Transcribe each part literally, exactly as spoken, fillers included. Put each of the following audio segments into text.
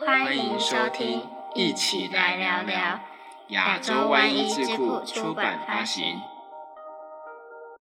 欢迎收听，一起来聊聊，亚洲湾一智库出版发行。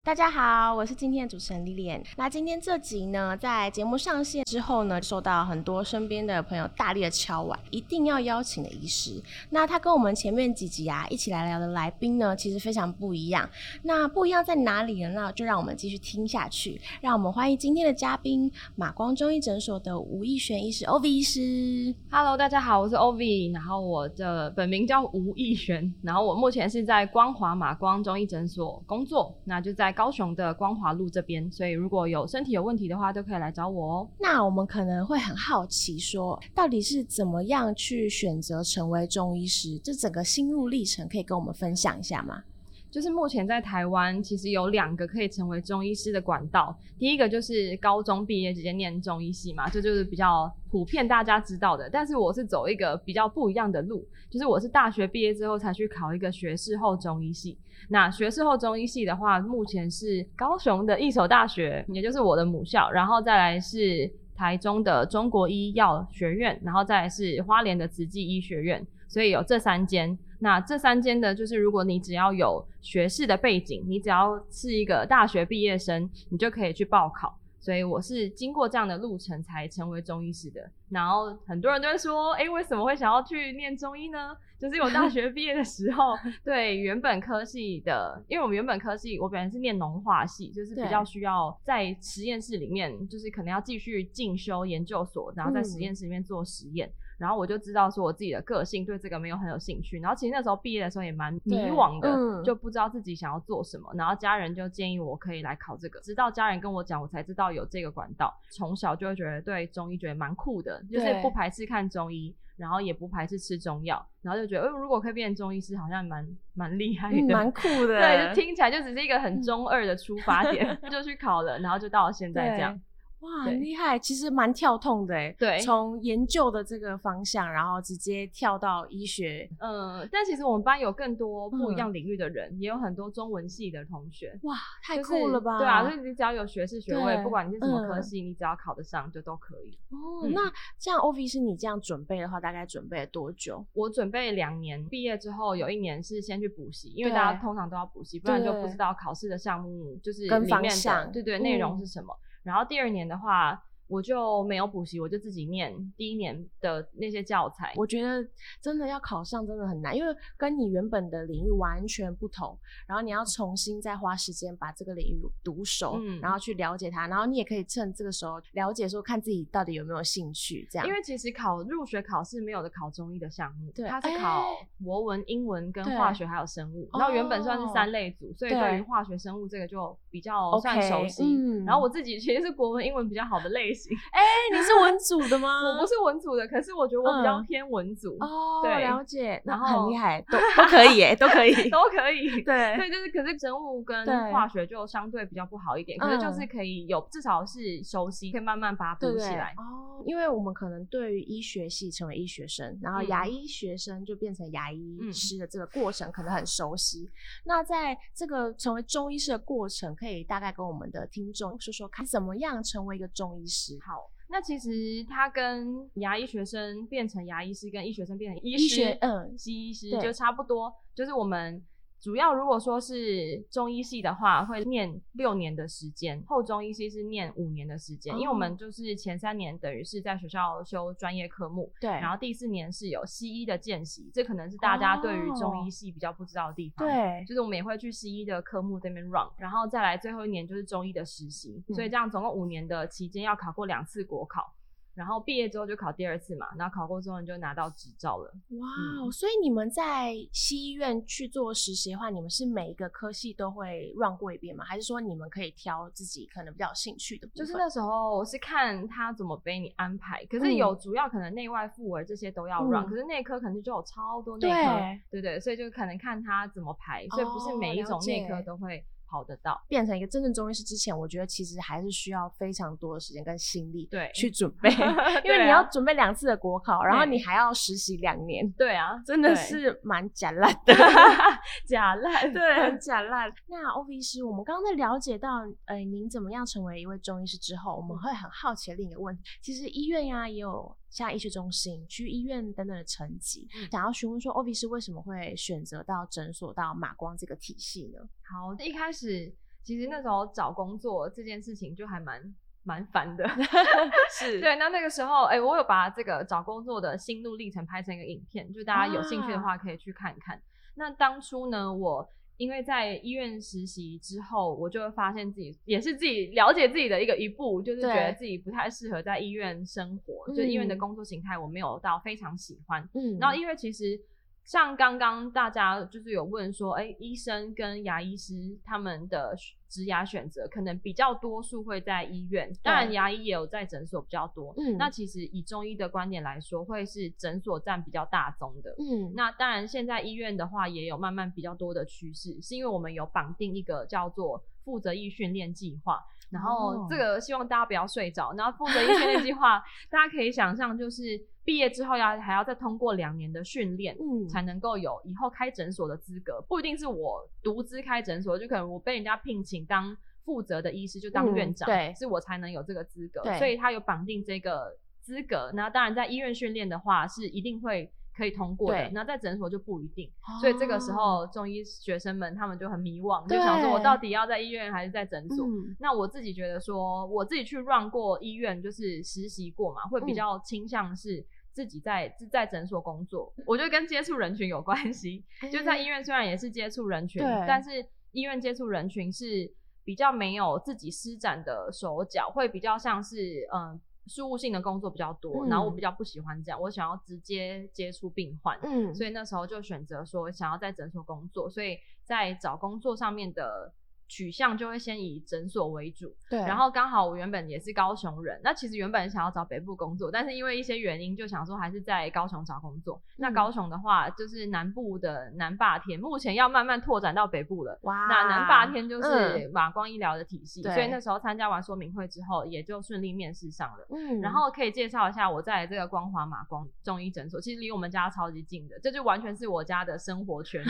大家好，我是今天的主持人 Lilian。 那今天这集呢，在节目上线之后呢，受到很多身边的朋友大力的敲碗，一定要邀请的医师。那他跟我们前面几集啊一起来聊的来宾呢，其实非常不一样。那不一样在哪里呢？那就让我们继续听下去。让我们欢迎今天的嘉宾，马光中医诊所的吴奕璇医师 Ovi 医师。 Hello， 大家好，我是 Ovi， 然后我的本名叫吴奕璇，然后我目前是在光华马光中医诊所工作，那就在高雄的光华路这边，所以如果有身体有问题的话都可以来找我哦。那我们可能会很好奇说，到底是怎么样去选择成为中医师，这整个心路历程可以跟我们分享一下吗？就是目前在台湾其实有两个可以成为中医师的管道，第一个就是高中毕业直接念中医系嘛，这就是比较普遍大家知道的。但是我是走一个比较不一样的路，就是我是大学毕业之后才去考一个学士后中医系。那学士后中医系的话，目前是高雄的一所大学，也就是我的母校，然后再来是台中的中国医药学院，然后再来是花莲的慈济医学院，所以有这三间。那这三间的就是如果你只要有学士的背景，你只要是一个大学毕业生，你就可以去报考，所以我是经过这样的路程才成为中医师的。然后很多人都会说，诶，为什么会想要去念中医呢？就是我大学毕业的时候对原本科系的，因为我们原本科系我本来是念农化系，就是比较需要在实验室里面，就是可能要继续进修研究所，然后在实验室里面做实验、嗯然后我就知道说我自己的个性对这个没有很有兴趣，然后其实那时候毕业的时候也蛮迷惘的、嗯、就不知道自己想要做什么，然后家人就建议我可以来考这个，直到家人跟我讲我才知道有这个管道。从小就会觉得对中医觉得蛮酷的，就是不排斥看中医，然后也不排斥吃中药，然后就觉得、呃、如果可以变成中医师好像蛮蛮厉害的、嗯、蛮酷的，对，就听起来就只是一个很中二的出发点就去考了，然后就到了现在这样。哇，很厉害，其实蛮跳痛的耶。对，从研究的这个方向然后直接跳到医学。嗯，但其实我们班有更多不一样领域的人、嗯、也有很多中文系的同学。哇，太酷了吧、就是、对啊，就是你只要有学士学位，不管你是什么科系、嗯、你只要考得上就都可以。哦、嗯，那这样 Ovi 是你这样准备的话大概准备了多久？我准备两年，毕业之后有一年是先去补习，因为大家通常都要补习，不然就不知道考试的项目就是里面的跟方向，对 对, 對，内容是什么、嗯，然后第二年的话我就没有补习，我就自己念第一年的那些教材。我觉得真的要考上真的很难，因为跟你原本的领域完全不同，然后你要重新再花时间把这个领域读熟、嗯、然后去了解它，然后你也可以趁这个时候了解说看自己到底有没有兴趣这样。因为其实考入学考试没有的考中医的项目，对，它是考国文、欸、英文跟化学还有生物，然后原本算是三类组、哦、所以对于化学生物这个就比较算熟悉、okay, 嗯、然后我自己其实是国文英文比较好的类型。哎、欸，你是文组的吗？我不是文组的，可是我觉得我比较偏文组、嗯、哦，对，了解，然后很厉害，都都可以耶，都可以，都可以，对，对，就是可是生物跟化学就相对比较不好一点，可是就是可以有、嗯、至少是熟悉，可以慢慢把它补起来。对对哦，因为我们可能对于医学系成为医学生，然后牙医学生就变成牙医师的这个过程可能很熟悉、嗯、那在这个成为中医师的过程，可以大概跟我们的听众说说看怎么样成为一个中医师。好，那其实他跟牙医学生变成牙医师跟医学生变成医师，医学嗯，西医师就差不多。就是我们主要如果说是中医系的话会念六年的时间，后中医系是念五年的时间、嗯、因为我们就是前三年等于是在学校修专业科目，对，然后第四年是有西医的见习，这可能是大家对于中医系比较不知道的地方、哦、对，就是我们也会去西医的科目这边 run， 然后再来最后一年就是中医的实习、嗯、所以这样总共五年的期间要考过两次国考，然后毕业之后就考第二次嘛，然后考过之后你就拿到执照了。哇、wow, 嗯、所以你们在西医院去做实习的话，你们是每一个科系都会 run 过一遍吗？还是说你们可以挑自己可能比较有兴趣的部分？就是那时候我是看他怎么被你安排，可是有主要可能内外妇儿这些都要 run、嗯、可是内科可能就有超多内科， 对, 对对，所以就可能看他怎么排，所以不是每一种内科都会跑得到。变成一个真正中医师之前，我觉得其实还是需要非常多的时间跟心力去准备因为你要准备两次的国考、啊、然后你还要实习两年。对啊，真的是蛮假烂的假烂，对，很假烂。那 Ovi 医师，我们刚刚在了解到、呃、您怎么样成为一位中医师之后，我们会很好奇的另一个问题，其实医院呀、啊、也有像医学中心、区医院等等的层级，想要询问说 Ovi 是为什么会选择到诊所到马光这个体系呢？好，一开始其实那时候找工作这件事情就还蛮蛮烦的是对，那那个时候哎、欸，我有把这个找工作的心路历程拍成一个影片，就大家有兴趣的话可以去看看、啊、那当初呢，我因为在医院实习之后，我就发现自己也是自己了解自己的一个一步，就是觉得自己不太适合在医院生活，就是医院的工作形态我没有到非常喜欢、嗯、然后因为其实像刚刚大家就是有问说哎、欸，医生跟牙医师他们的职涯选择可能比较多数会在医院，当然牙医也有在诊所比较多、嗯、那其实以中医的观点来说，会是诊所占比较大宗的、嗯、那当然现在医院的话也有慢慢比较多的趋势，是因为我们有绑定一个叫做负责医训练计划，然后这个希望大家不要睡着、哦、然后负责医训练计划大家可以想象就是毕业之后要还要再通过两年的训练、嗯、才能够有以后开诊所的资格，不一定是我独资开诊所，就可能我被人家聘请当负责的医师，就当院长、嗯、对，是我才能有这个资格，所以他有绑定这个资格，那当然在医院训练的话是一定会可以通过的，那在诊所就不一定、哦、所以这个时候中医学生们他们就很迷惘，就想说我到底要在医院还是在诊所、嗯、那我自己觉得说我自己去 run 过医院，就是实习过嘛，会比较倾向是自己在自在诊所工作、嗯、我觉得跟接触人群有关系、嗯、就在医院虽然也是接触人群，但是医院接触人群是比较没有自己施展的手脚，会比较像是嗯事务性的工作比较多、嗯、然后我比较不喜欢这样，我想要直接接触病患、嗯、所以那时候就选择说想要在诊所工作，所以在找工作上面的取向就会先以诊所为主，对。然后刚好我原本也是高雄人，那其实原本想要找北部工作，但是因为一些原因就想说还是在高雄找工作、嗯、那高雄的话就是南部的南霸天，目前要慢慢拓展到北部了，哇，那南霸天就是马光医疗的体系、嗯、所以那时候参加完说明会之后也就顺利面试上了、嗯、然后可以介绍一下我在这个光华马光中医诊所，其实离我们家超级近的，这就完全是我家的生活圈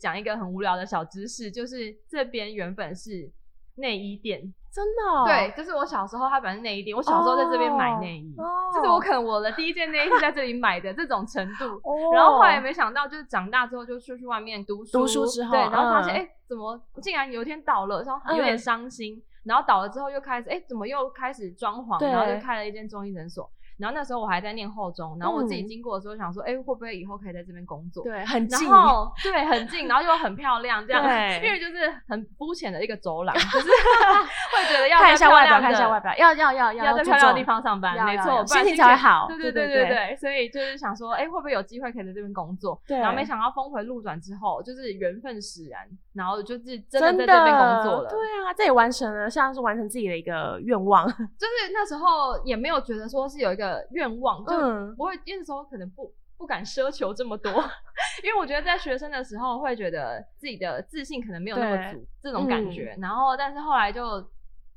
讲一个很无聊的小知识，就是这边原本本是内衣店，真的、哦、对，就是我小时候它本来是内衣店，我小时候在这边买内衣、oh, 就是我可能我的第一件内衣是在这里买的这种程度、oh. 然后后来没想到就是长大之后就出去外面读书，读书之后对，然后发现哎、嗯欸，怎么竟然有一天倒了，然后有点伤心、嗯、然后倒了之后又开始哎、欸，怎么又开始装潢，然后就开了一间中医诊所，然后那时候我还在念后中，然后我自己经过的时候想说哎、嗯欸，会不会以后可以在这边工作，对，很近，然后对很近，然后又很漂亮这样，因为就是很肤浅的一个走廊就是会觉得要看一下外表，看一下外表，要要要要在漂亮的地方上班，要没错，心情才会好，对对对对 对, 对, 对所以就是想说哎、欸，会不会有机会可以在这边工作，对，然后没想到峰回路转之后就是缘分使然，然后就是真的在这边工作了，对啊，这也完成了，像是完成自己的一个愿望，就是那时候也没有觉得说是有一个愿望，就不会那时候可能不不敢奢求这么多因为我觉得在学生的时候会觉得自己的自信可能没有那么足这种感觉、嗯、然后但是后来就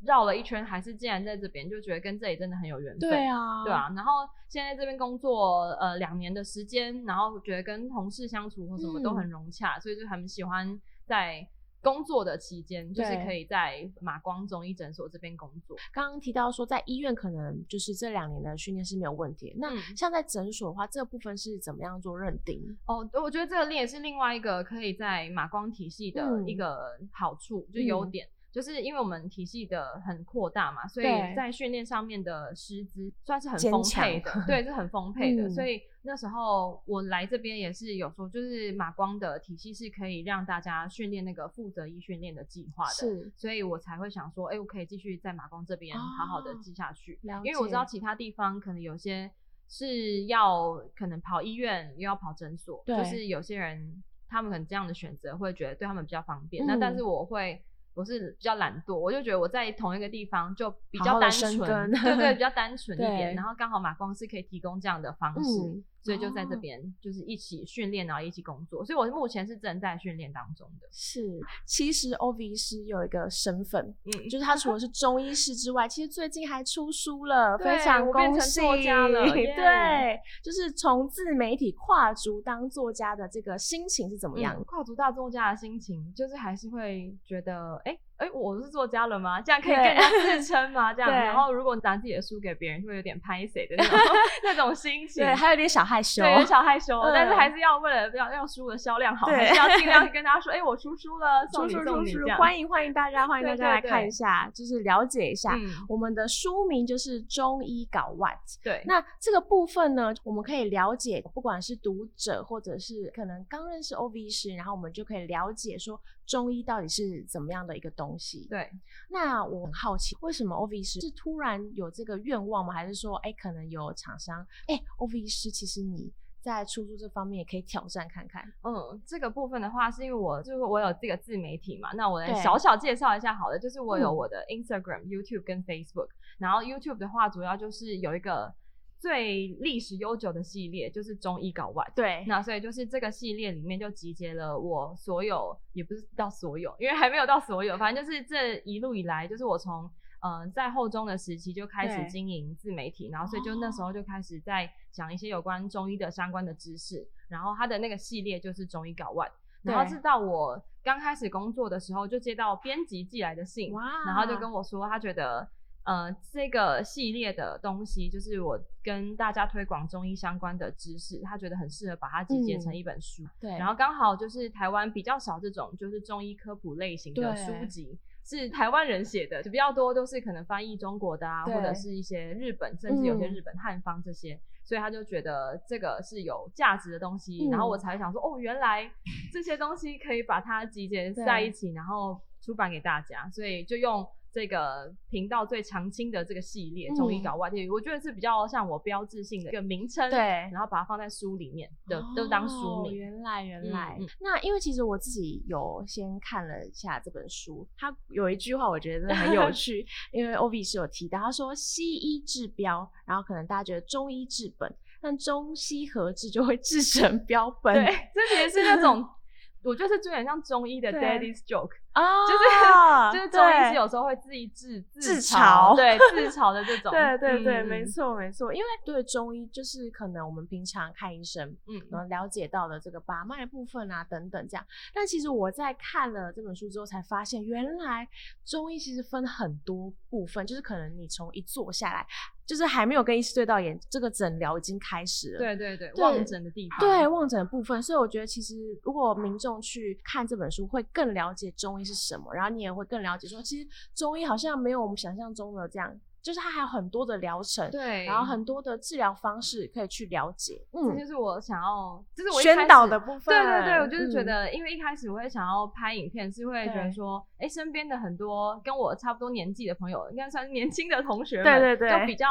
绕了一圈，还是既然在这边就觉得跟这里真的很有缘分，对啊对啊，然后现在这边工作呃两年的时间，然后觉得跟同事相处或什么都很融洽、嗯、所以就很喜欢在工作的期间就是可以在马光中医诊所这边工作。刚刚提到说在医院可能就是这两年的训练是没有问题、嗯、那像在诊所的话这个部分是怎么样做认定？哦，我觉得这个也是另外一个可以在马光体系的一个好处、嗯、就优点、嗯、就是因为我们体系的很扩大嘛，所以在训练上面的师资算是很丰沛的，对，是很丰沛的、嗯、所以那时候我来这边也是有说就是马光的体系是可以让大家训练那个负责医训练的计划的，是，所以我才会想说哎、欸，我可以继续在马光这边好好的记下去、哦、因为我知道其他地方可能有些是要可能跑医院又要跑诊所，就是有些人他们可能这样的选择会觉得对他们比较方便、嗯、那但是我会我是比较懒惰，我就觉得我在同一个地方就比较单纯，好好对对，比较单纯一点然后刚好马光是可以提供这样的方式、嗯、所以就在这边就是一起训练然后一起工作，所以我目前是正在训练当中的。是，其实 Ovi 是有一个身份、嗯、就是他除了是中医师之外其实最近还出书了，非常恭喜，我变成作家了、yeah、对，就是从自媒体跨足当作家的这个心情是怎么样、嗯、跨足到作家的心情就是还是会觉得哎、欸，哎，我是作家了吗？这样可以更加自称吗？这样，然后如果拿自己的书给别人，就会有点拍谁的那种那种心情，对，还有点小害羞，对，有点小害羞，嗯、但是还是要为了要让书的销量好，还是要尽量跟大家说，哎，我出书了，送你出书送你这样，欢迎欢迎大家，欢迎大家来看一下，对对对就是了解一下、嗯、我们的书名就是中医搞 what， 对，那这个部分呢，我们可以了解，不管是读者或者是可能刚认识 Ovi 师，然后我们就可以了解说中医到底是怎么样的一个东西。对，那我很好奇，为什么 Ovi 师是突然有这个愿望吗？还是说，哎、欸，可能有厂商，哎、欸、，Ovi 师，其实你在出书这方面也可以挑战看看。嗯，这个部分的话，是因为我就是我有这个自媒体嘛，那我来小小介绍一下好了，就是我有我的 Instagram、嗯、YouTube 跟 Facebook， 然后 YouTube 的话，主要就是有一个最历史悠久的系列就是中医搞 what， 对，那所以就是这个系列里面就集结了我所有，也不是到所有，因为还没有到所有，反正就是这一路以来，就是我从嗯、呃、在后中的时期就开始经营自媒体，然后所以就那时候就开始在讲一些有关中医的相关的知识，哦、然后它的那个系列就是中医搞 what， 然后是到我刚开始工作的时候就接到编辑寄来的信，然后就跟我说他觉得。呃，这个系列的东西就是我跟大家推广中医相关的知识，他觉得很适合把它集结成一本书、嗯、对，然后刚好就是台湾比较少这种就是中医科普类型的书籍，是台湾人写的，比较多都是可能翻译中国的啊，或者是一些日本，甚至有些日本汉方这些、嗯、所以他就觉得这个是有价值的东西、嗯、然后我才想说哦，原来这些东西可以把它集结在一起然后出版给大家，所以就用这个频道最常青的这个系列中医搞 what， 我觉得是比较像我标志性的一个名称，对，然后把它放在书里面的、哦、都当书名。原来原来、嗯、那因为其实我自己有先看了一下这本书，它有一句话我觉得真的很有趣因为 Ovi 是有提到，他说西医治标，然后可能大家觉得中医治本，但中西合治就会治成标本，对，这其实是那种我就是有点像中医的 daddy's joke， 就是就是中医是有时候会自己自自嘲，对，自嘲的这种，对对对，嗯、没错没错，因为对中医就是可能我们平常看医生，嗯，然后了解到的这个把脉部分啊等等这样，但其实我在看了这本书之后才发现，原来中医其实分很多部分，就是可能你从一坐下来。就是还没有跟医师对到眼，这个诊疗已经开始了。对对对，对望诊的地方，对望诊的部分。所以我觉得，其实如果民众去看这本书，会更了解中医是什么，然后你也会更了解说，其实中医好像没有我们想象中的这样。就是它还有很多的疗程，对，然后很多的治疗方式可以去了解，嗯，这就是我想要，就是我宣导的部分。对对对，我就是觉得，因为一开始我会想要拍影片，是会觉得说，哎，身边的很多跟我差不多年纪的朋友，应该算是年轻的同学们，对对对，就比较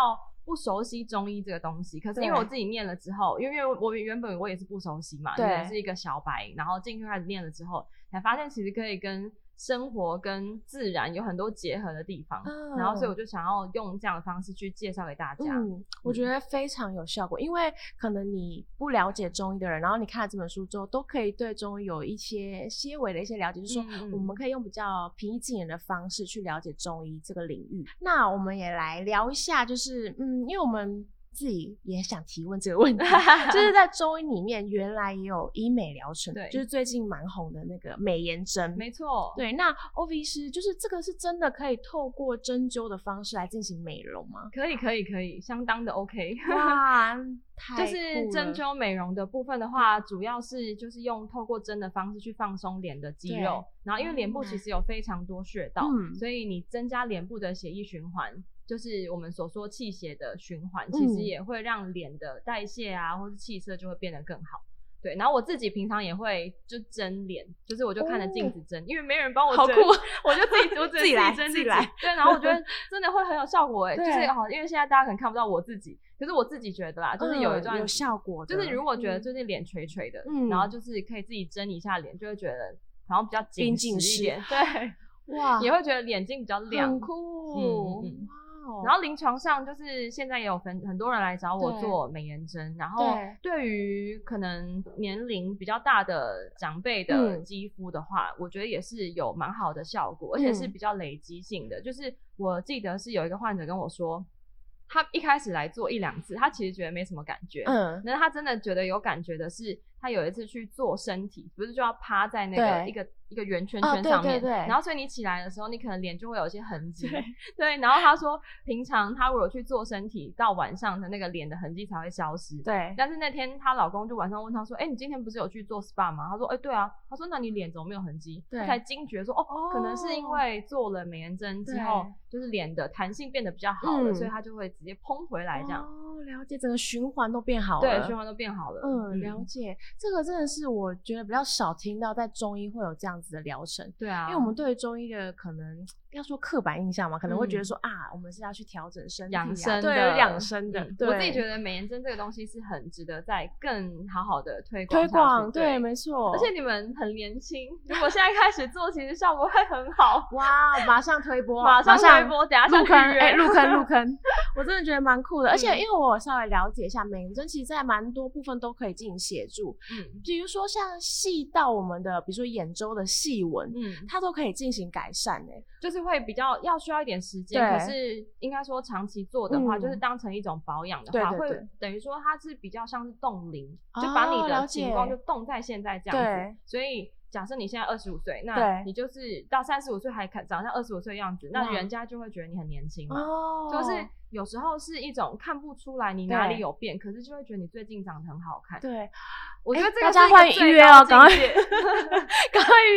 不熟悉中医这个东西。可是因为我自己念了之后，因为我原本我也是不熟悉嘛，对，是一个小白，然后进去开始念了之后，才发现其实可以跟生活跟自然有很多结合的地方、嗯、然后所以我就想要用这样的方式去介绍给大家、嗯、我觉得非常有效果、嗯、因为可能你不了解中医的人，然后你看了这本书之后都可以对中医有一些些微的一些了解，就是说我们可以用比较平易近人的方式去了解中医这个领域、嗯、那我们也来聊一下，就是嗯，因为我们自己也想提问这个问题就是在中医里面原来也有医美疗程，对，就是最近蛮红的那个美颜针，没错，对，那 Ovi 师就是这个是真的可以透过针灸的方式来进行美容吗？可以可以可以，相当的 OK 哇就是针灸美容的部分的话，主要是就是用透过针的方式去放松脸的肌肉，然后因为脸部其实有非常多穴道、嗯、所以你增加脸部的血液循环，就是我们所说气血的循环，其实也会让脸的代谢啊、嗯、或是气色就会变得更好，对，然后我自己平常也会就针脸，就是我就看着镜子针、哦、因为没人帮我针，好酷，我就自己我自己来自己来，对，然后我觉得真的会很有效果耶就是好，因为现在大家可能看不到我自己，可是我自己觉得啦，就是有一段、嗯、有效果的，就是如果觉得最近脸垂垂的、嗯、然后就是可以自己针一下脸，就会觉得好像比较紧实一点，对，哇，也会觉得眼睛比较亮，很酷、嗯嗯，然后临床上就是现在也有很很多人来找我做美颜针，然后对于可能年龄比较大的长辈的肌肤的话、嗯、我觉得也是有蛮好的效果，而且是比较累积性的、嗯、就是我记得是有一个患者跟我说，他一开始来做一两次他其实觉得没什么感觉，嗯，那他真的觉得有感觉的是他有一次去做身体，不是就要趴在那个一个一个圆圈圈上面、哦、对对对，然后所以你起来的时候你可能脸就会有一些痕迹， 对, 对，然后他说平常他如果去做身体到晚上的那个脸的痕迹才会消失，对，但是那天她老公就晚上问她说，哎、欸，你今天不是有去做 S P A 吗？她说哎、欸，对啊，她说那你脸怎么没有痕迹，对，才惊觉说 哦, 哦可能是因为做了美颜针之后就是脸的弹性变得比较好了、嗯、所以她就会直接砰回来这样，哦，了解，整个循环都变好了，对，循环都变好了，嗯，了解、嗯、这个真的是我觉得比较少听到在中医会有这样子的疗程，对啊，因为我们对中医的可能要说刻板印象嘛，可能会觉得说、嗯、啊我们是要去调整身体、啊、养生的，对，养生的、嗯、对，我自己觉得美颜针这个东西是很值得再更好好的推广推广， 对, 对，没错，而且你们很年轻，如果现在开始做其实效果会很好，哇，马上推播马上推播，等一下入坑，哎，入坑入坑我真的觉得蛮酷的，而且因为我稍微了解一下美颜针其实在蛮多部分都可以进行协助，嗯，比如说像细到我们的比如说眼周的细纹，嗯，它都可以进行改善，哎、欸，就是会比较要需要一点时间，可是应该说长期做的话、嗯、就是当成一种保养的话，對對對，会等于说它是比较像是冻龄、哦、就把你的情况就冻在现在这样子，所以假设你现在二十五岁，那你就是到三十五岁还长像二十五岁的样子，那人家就会觉得你很年轻嘛、哦、就是有时候是一种看不出来你哪里有变，可是就会觉得你最近长得很好看，对，我觉得这个是一个最高境界、欸、大家快预约哦，赶快预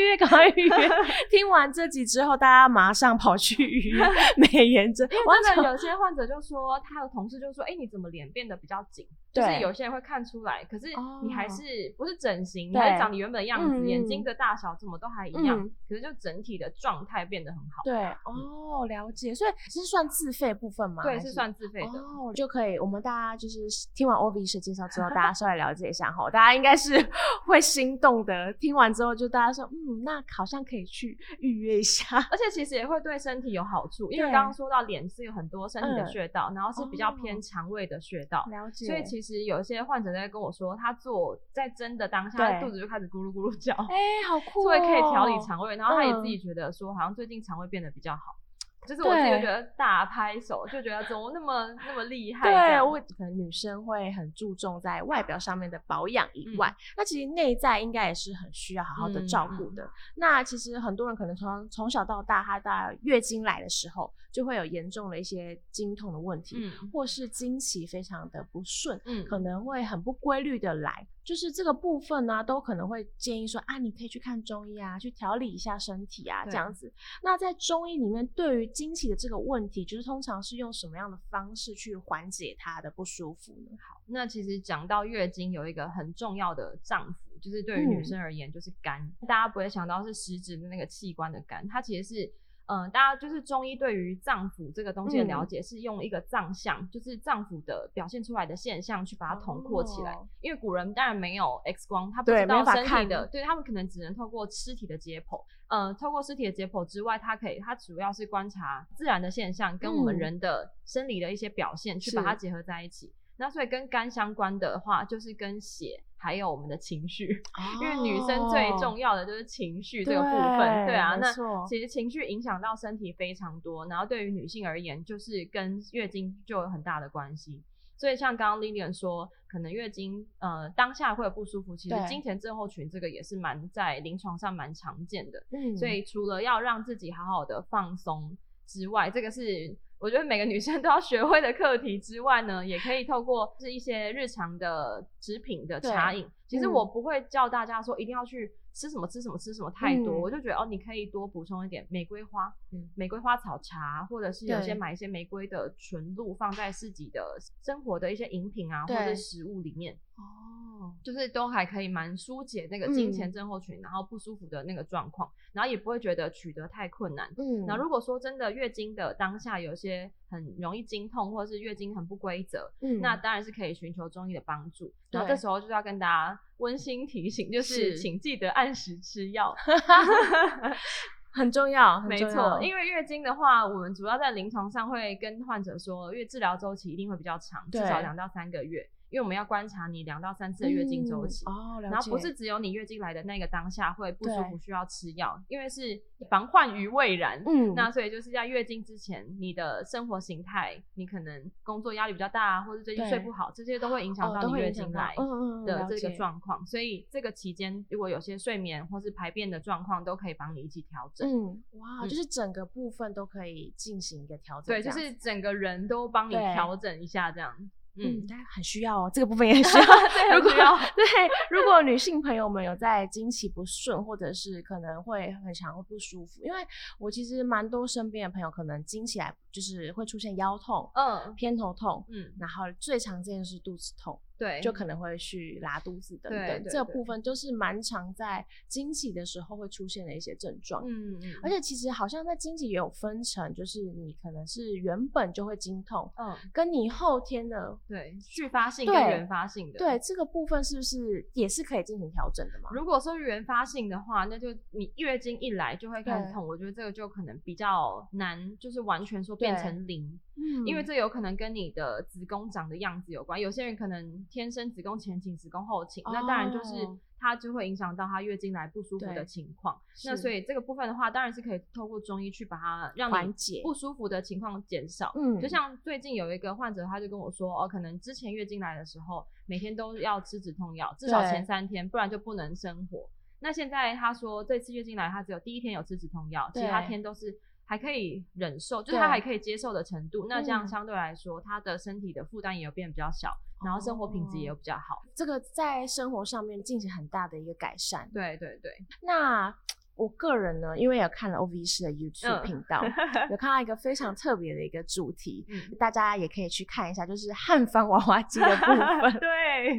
约赶快预约听完这集之后大家马上跑去预约美颜针，因为真的有些患者就说他的同事就说哎、欸，你怎么脸变得比较紧，就是有些人会看出来，可是你还是、哦、不是整形，你还长你原本的样子、嗯、眼睛的大小怎么都还一样、嗯、可是就整体的状态变得很好，对、嗯、哦，了解，所以是算自费部分吗？对，是算自费的哦，就可以我们大家就是听完 Ovi 医师介绍之后大家稍微了解一下齁大家应该是会心动的，听完之后就大家说嗯，那好像可以去预约一下，而且其实也会对身体有好处，因为刚刚说到脸是有很多身体的穴道、嗯、然后是比较偏肠胃的穴道、哦、了解，所以其实其实有一些患者在跟我说他做在针的当下肚子就开始咕噜咕噜叫，哎、欸，好酷哦，所以可以调理肠胃，然后他也自己觉得说、嗯、好像最近肠胃变得比较好，就是我自己就觉得大拍手，就觉得怎么那么那么厉害，对，我可能女生会很注重在外表上面的保养以外、嗯、那其实内在应该也是很需要好好的照顾的、嗯、那其实很多人可能从从小到大她到月经来的时候就会有严重的一些经痛的问题、嗯、或是经期非常的不顺、嗯、可能会很不规律的来，就是这个部分呢、啊，都可能会建议说啊，你可以去看中医啊，去调理一下身体啊，这样子。那在中医里面，对于经期的这个问题，就是通常是用什么样的方式去缓解它的不舒服呢？好，那其实讲到月经，有一个很重要的脏腑，就是对于女生而言，就是肝、嗯。大家不会想到是实质的那个器官的肝，它其实是。嗯，大家就是中医对于脏腑这个东西的了解是用一个脏象、嗯、就是脏腑的表现出来的现象去把它统括起来、哦、因为古人当然没有 X 光，他不知道身体的 对, 对他们可能只能透过尸体的解剖，嗯，透过尸体的解剖之外，它可以它主要是观察自然的现象跟我们人的生理的一些表现、嗯、去把它结合在一起，那所以跟肝相关的话就是跟血还有我们的情绪、哦、因为女生最重要的就是情绪这个部分， 对, 对啊，那其实情绪影响到身体非常多，然后对于女性而言就是跟月经就有很大的关系，所以像刚刚 Lilian 说可能月经呃当下会有不舒服，其实经前症候群这个也是蛮在临床上蛮常见的、嗯、所以除了要让自己好好的放松之外，这个是我觉得每个女生都要学会的课题之外呢，也可以透过是一些日常的食品的茶饮，其实我不会叫大家说一定要去吃什么吃什么吃什么太多、嗯、我就觉得哦，你可以多补充一点玫瑰花、嗯、玫瑰花草茶，或者是有些买一些玫瑰的纯露放在自己的生活的一些饮品啊或者食物里面，哦，就是都还可以蛮疏解那个经前症候群、嗯、然后不舒服的那个状况，然后也不会觉得取得太困难，嗯，然后如果说真的月经的当下有些很容易经痛或是月经很不规则、嗯、那当然是可以寻求中医的帮助，然后这时候就是要跟大家温馨提醒，就是请记得按时吃药很重要，很重要，没错，因为月经的话我们主要在临床上会跟患者说，因为治疗周期一定会比较长，至少两到三个月，因为我们要观察你两到三次的月经周期、嗯哦、然后不是只有你月经来的那个当下会不舒服需要吃药，因为是防患于未然、嗯、那所以就是在月经之前你的生活形态，你可能工作压力比较大，或者最近睡不好，这些都会影响到你月经来的这个状况、哦嗯嗯、所以这个期间如果有些睡眠或是排便的状况都可以帮你一起调整、嗯、哇、嗯，就是整个部分都可以进行一个调整，对，就是整个人都帮你调整一下这样。嗯，但很需要哦，这个部分也很需要。对，很需要。对，如果女性朋友们有在经期不顺，或者是可能会很常不舒服，因为我其实蛮多身边的朋友可能经期来就是会出现腰痛，嗯，偏头痛，嗯，然后最常见的是肚子痛，对，就可能会去拉肚子等等，对对对，这个部分就是蛮常在经期的时候会出现的一些症状。嗯，而且其实好像在经期也有分成，就是你可能是原本就会经痛，嗯，跟你后天的对续发性跟原发性的， 对， 对，这个部分是不是也是可以进行调整的吗？如果说原发性的话，那就你月经一来就会开始痛，我觉得这个就可能比较难，就是完全说变成零。嗯，因为这有可能跟你的子宫长的样子有关，有些人可能天生子宫前倾子宫后倾、哦、那当然就是它就会影响到她月经来不舒服的情况，那所以这个部分的话当然是可以透过中医去把它让你不舒服的情况减少。嗯，就像最近有一个患者他就跟我说，哦，可能之前月经来的时候每天都要吃止痛药，至少前三天不然就不能生活，那现在他说这次月经来他只有第一天有吃止痛药，其他天都是还可以忍受，就是他还可以接受的程度，那这样相对来说、嗯、他的身体的负担也有变得比较小，然后生活品质也有比较好、哦、这个在生活上面进行很大的一个改善。对对对，那我个人呢，因为有看了 Ovi 医师的 YouTube 频道、嗯、有看到一个非常特别的一个主题、嗯、大家也可以去看一下，就是汉方娃娃机的部分。对，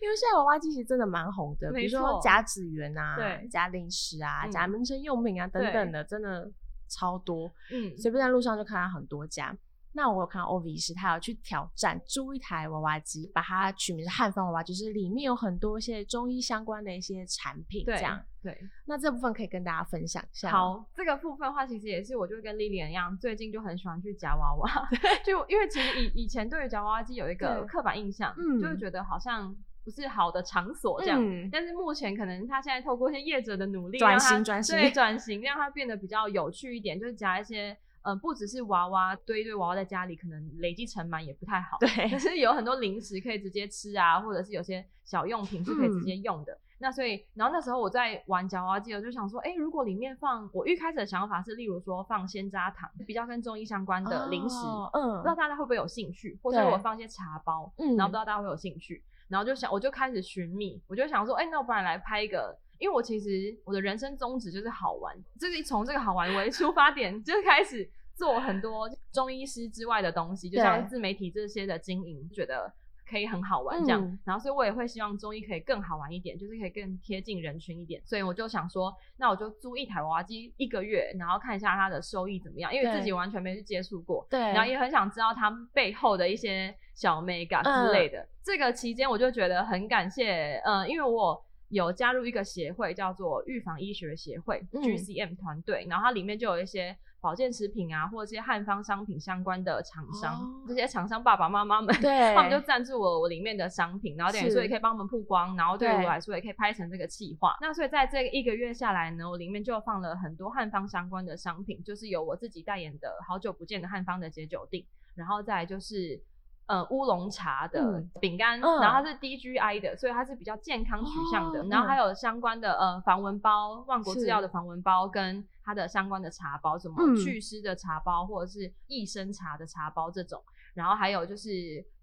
因为现在娃娃机其实真的蛮红的，比如说甲子园啊，加零食啊，加民生用品啊等等的，真的超多，嗯，随便在路上就看到很多家。那我有看到 Ovi 医师他有去挑战租一台娃娃机，把它取名是汉方娃娃，就是里面有很多一些中医相关的一些产品，这样。对，对，那这部分可以跟大家分享一下。好，这个部分的话其实也是我就跟 Lilian 一样，最近就很喜欢去夹娃娃，就因为其实以以前对于夹娃娃机有一个刻板印象，就会觉得好像不是好的场所这样、嗯、但是目前可能他现在透过一些业者的努力转型转型对转型让它变得比较有趣一点，就是夹一些嗯，不只是娃娃堆一堆娃娃在家里可能累积尘螨也不太好，对，可是有很多零食可以直接吃啊，或者是有些小用品是可以直接用的、嗯、那所以然后那时候我在玩夹娃娃机我就想说，哎，如果里面放，我一开始的想法是例如说放鲜榨糖比较跟中医相关的零食、哦嗯、不知道大家会不会有兴趣，或者我放一些茶包、嗯、然后不知道大家会有兴趣，然后就想我就开始寻觅，我就想说，哎，那我不然来拍一个，因为我其实我的人生宗旨就是好玩，就是从这个好玩为出发点，就是开始做很多中医师之外的东西，就像自媒体这些的经营，觉得可以很好玩这样、嗯、然后所以我也会希望中医可以更好玩一点，就是可以更贴近人群一点，所以我就想说那我就租一台娃娃机一个月，然后看一下它的收益怎么样，因为自己完全没去接触过，对，然后也很想知道它背后的一些小美感之类的、嗯、这个期间我就觉得很感谢，嗯，因为我有加入一个协会叫做预防医学协会、嗯、G C M 团队，然后它里面就有一些保健食品啊，或者一些汉方商品相关的厂商、哦、这些厂商爸爸妈妈们他们就赞助我我里面的商品，然后等于说也可以帮我们曝光，然后对我来说也可以拍成这个企划，那所以在这一个月下来呢，我里面就放了很多汉方相关的商品，就是有我自己代言的好久不见的汉方的解酒定，然后再来就是呃乌龙茶的饼干、嗯、然后它是 D G I 的、嗯、所以它是比较健康取向的、哦、然后还有相关的呃防蚊包，万国制药的防蚊包跟它的相关的茶包，什么祛湿的茶包或者是益生茶的茶包这种，然后还有就是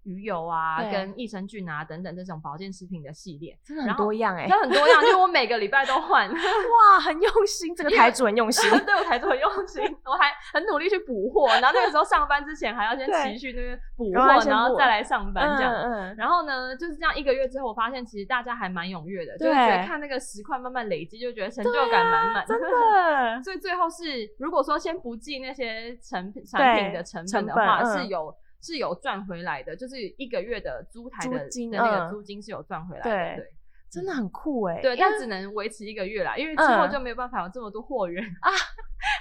鱼油啊跟益生菌啊等等这种保健食品的系列，真的很多样欸，真的很多样，就是我每个礼拜都换。哇，很用心，这个台主很用心。对，我台主很用心，我还很努力去补货，然后那个时候上班之前还要先持续那边补货，然后再来上班这样、嗯嗯、然后呢就是这样一个月之后我发现其实大家还蛮踊跃的，就是觉得看那个十块慢慢累积就觉得成就感满满、啊、真的。所以最后是如果说先不计那些成产品的成本的话、嗯、是有是有赚回来的，就是一个月的租台的租金的那个租金是有赚回来的、嗯、对，真的很酷欸，对，但只能维持一个月啦，因为之后就没有办法有这么多货源、嗯、啊，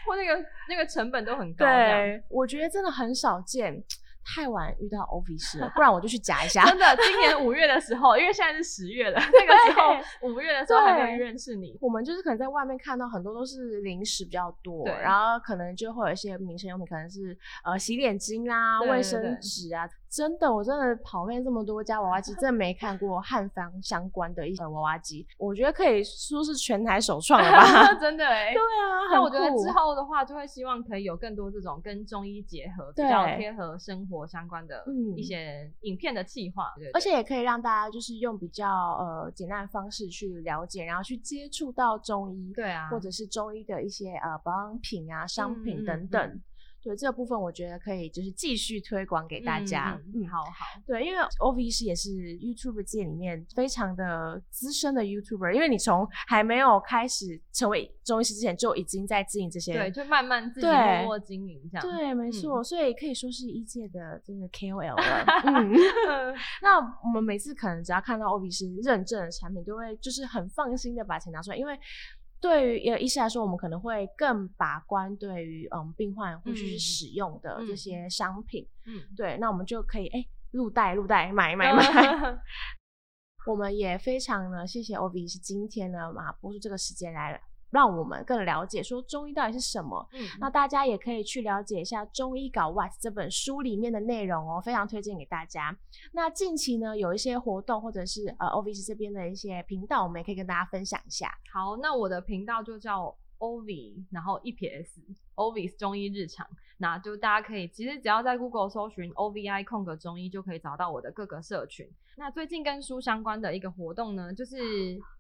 或那个那个成本都很高。对，我觉得真的很少见太晚遇到 Ovi 师了，不然我就去夹一下。真的，今年五月的时候，因为现在是十月了，那个时候五月的时候还没认识你。我们就是可能在外面看到很多都是零食比较多，然后可能就会有一些民生用品，可能是呃洗脸巾啊、卫生纸啊。真的，我真的跑遍这么多家娃娃机，真的没看过汉方相关的一些娃娃机，我觉得可以说是全台首创了吧。真的哎、欸，对啊，那我觉得之后的话，就会希望可以有更多这种跟中医结合、比较贴合生活相关的一些影片的企划、嗯，而且也可以让大家就是用比较呃简单的方式去了解，然后去接触到中医，对啊，或者是中医的一些呃保养品啊、商品等等。嗯嗯嗯，对，这个部分我觉得可以就是继续推广给大家。嗯，嗯，好好。对，因为 Ovi 师也是 YouTuber 界里面非常的资深的 YouTuber， 因为你从还没有开始成为中医师之前就已经在经营这些，对，就慢慢自己默默经营这样。对，没错、嗯，所以可以说是一届的真的 K O L 了。嗯，那我们每次可能只要看到 Ovi 师认证的产品，都会就是很放心的把钱拿出来，因为。对于医师来说，我们可能会更把关对于嗯病患或是使用的这些商品，嗯，嗯对，那我们就可以哎入袋入袋买买买。我们也非常呢，谢谢 Ovi 是今天呢嘛播出这个时间来了。让我们更了解说中医到底是什么、嗯、那大家也可以去了解一下中医搞 what 这本书里面的内容哦，非常推荐给大家。那近期呢有一些活动或者是呃 Ovi 这边的一些频道，我们也可以跟大家分享一下。好，那我的频道就叫 Ovi 然后一撇 S Ovi 中医日常，那就大家可以其实只要在 Google 搜寻 Ovi 空格中医就可以找到我的各个社群。那最近跟书相关的一个活动呢，就是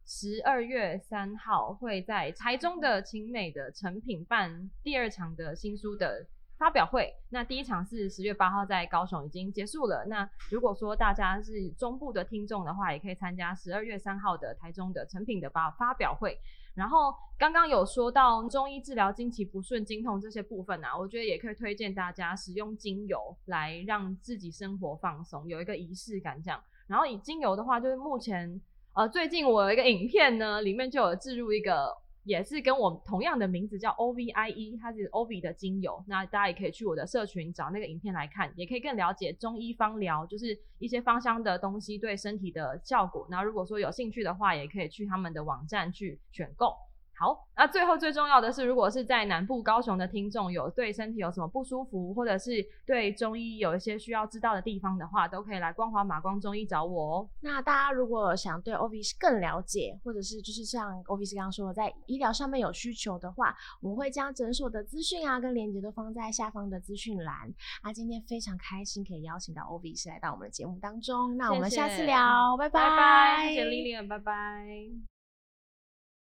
十二月三号会在台中的勤美的成品办第二场的新书的发表会。那第一场是十月八号在高雄已经结束了，那如果说大家是中部的听众的话，也可以参加十二月三号的台中的成品的发表会。然后刚刚有说到中医治疗经期不顺、经痛这些部分啊，我觉得也可以推荐大家使用精油来让自己生活放松，有一个仪式感这样。然后以精油的话，就是目前呃最近我有一个影片呢，里面就有置入一个也是跟我同样的名字叫 O V I E， 它是 Ovi 的精油，那大家也可以去我的社群找那个影片来看，也可以更了解中医芳疗，就是一些芳香的东西对身体的效果。那如果说有兴趣的话，也可以去他们的网站去选购。好，那最后最重要的是，如果是在南部高雄的听众有对身体有什么不舒服，或者是对中医有一些需要知道的地方的话，都可以来光华马光中医找我哦。那大家如果想对 Ovi 更了解，或者是就是像 Ovi 刚刚说的在医疗上面有需求的话，我们会将诊所的资讯啊跟连结都放在下方的资讯栏。那、啊、今天非常开心可以邀请到 Ovi 来到我们的节目当中，那我们下次聊，谢谢，拜拜，拜拜，谢谢 Lilian， 拜拜。